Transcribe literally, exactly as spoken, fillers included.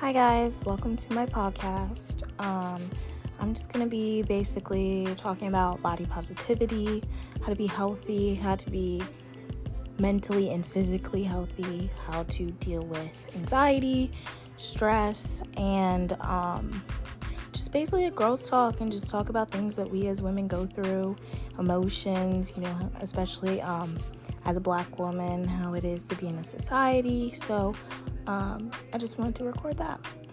Hi guys, welcome to my podcast. Um, I'm just going to be basically talking about body positivity, how to be healthy, how to be mentally and physically healthy, how to deal with anxiety, stress, and um, just basically a girls talk and just talk about things that we as women go through, emotions, you know, especially um, as a Black woman, how it is to be in a society. So Um, I just wanted to record that.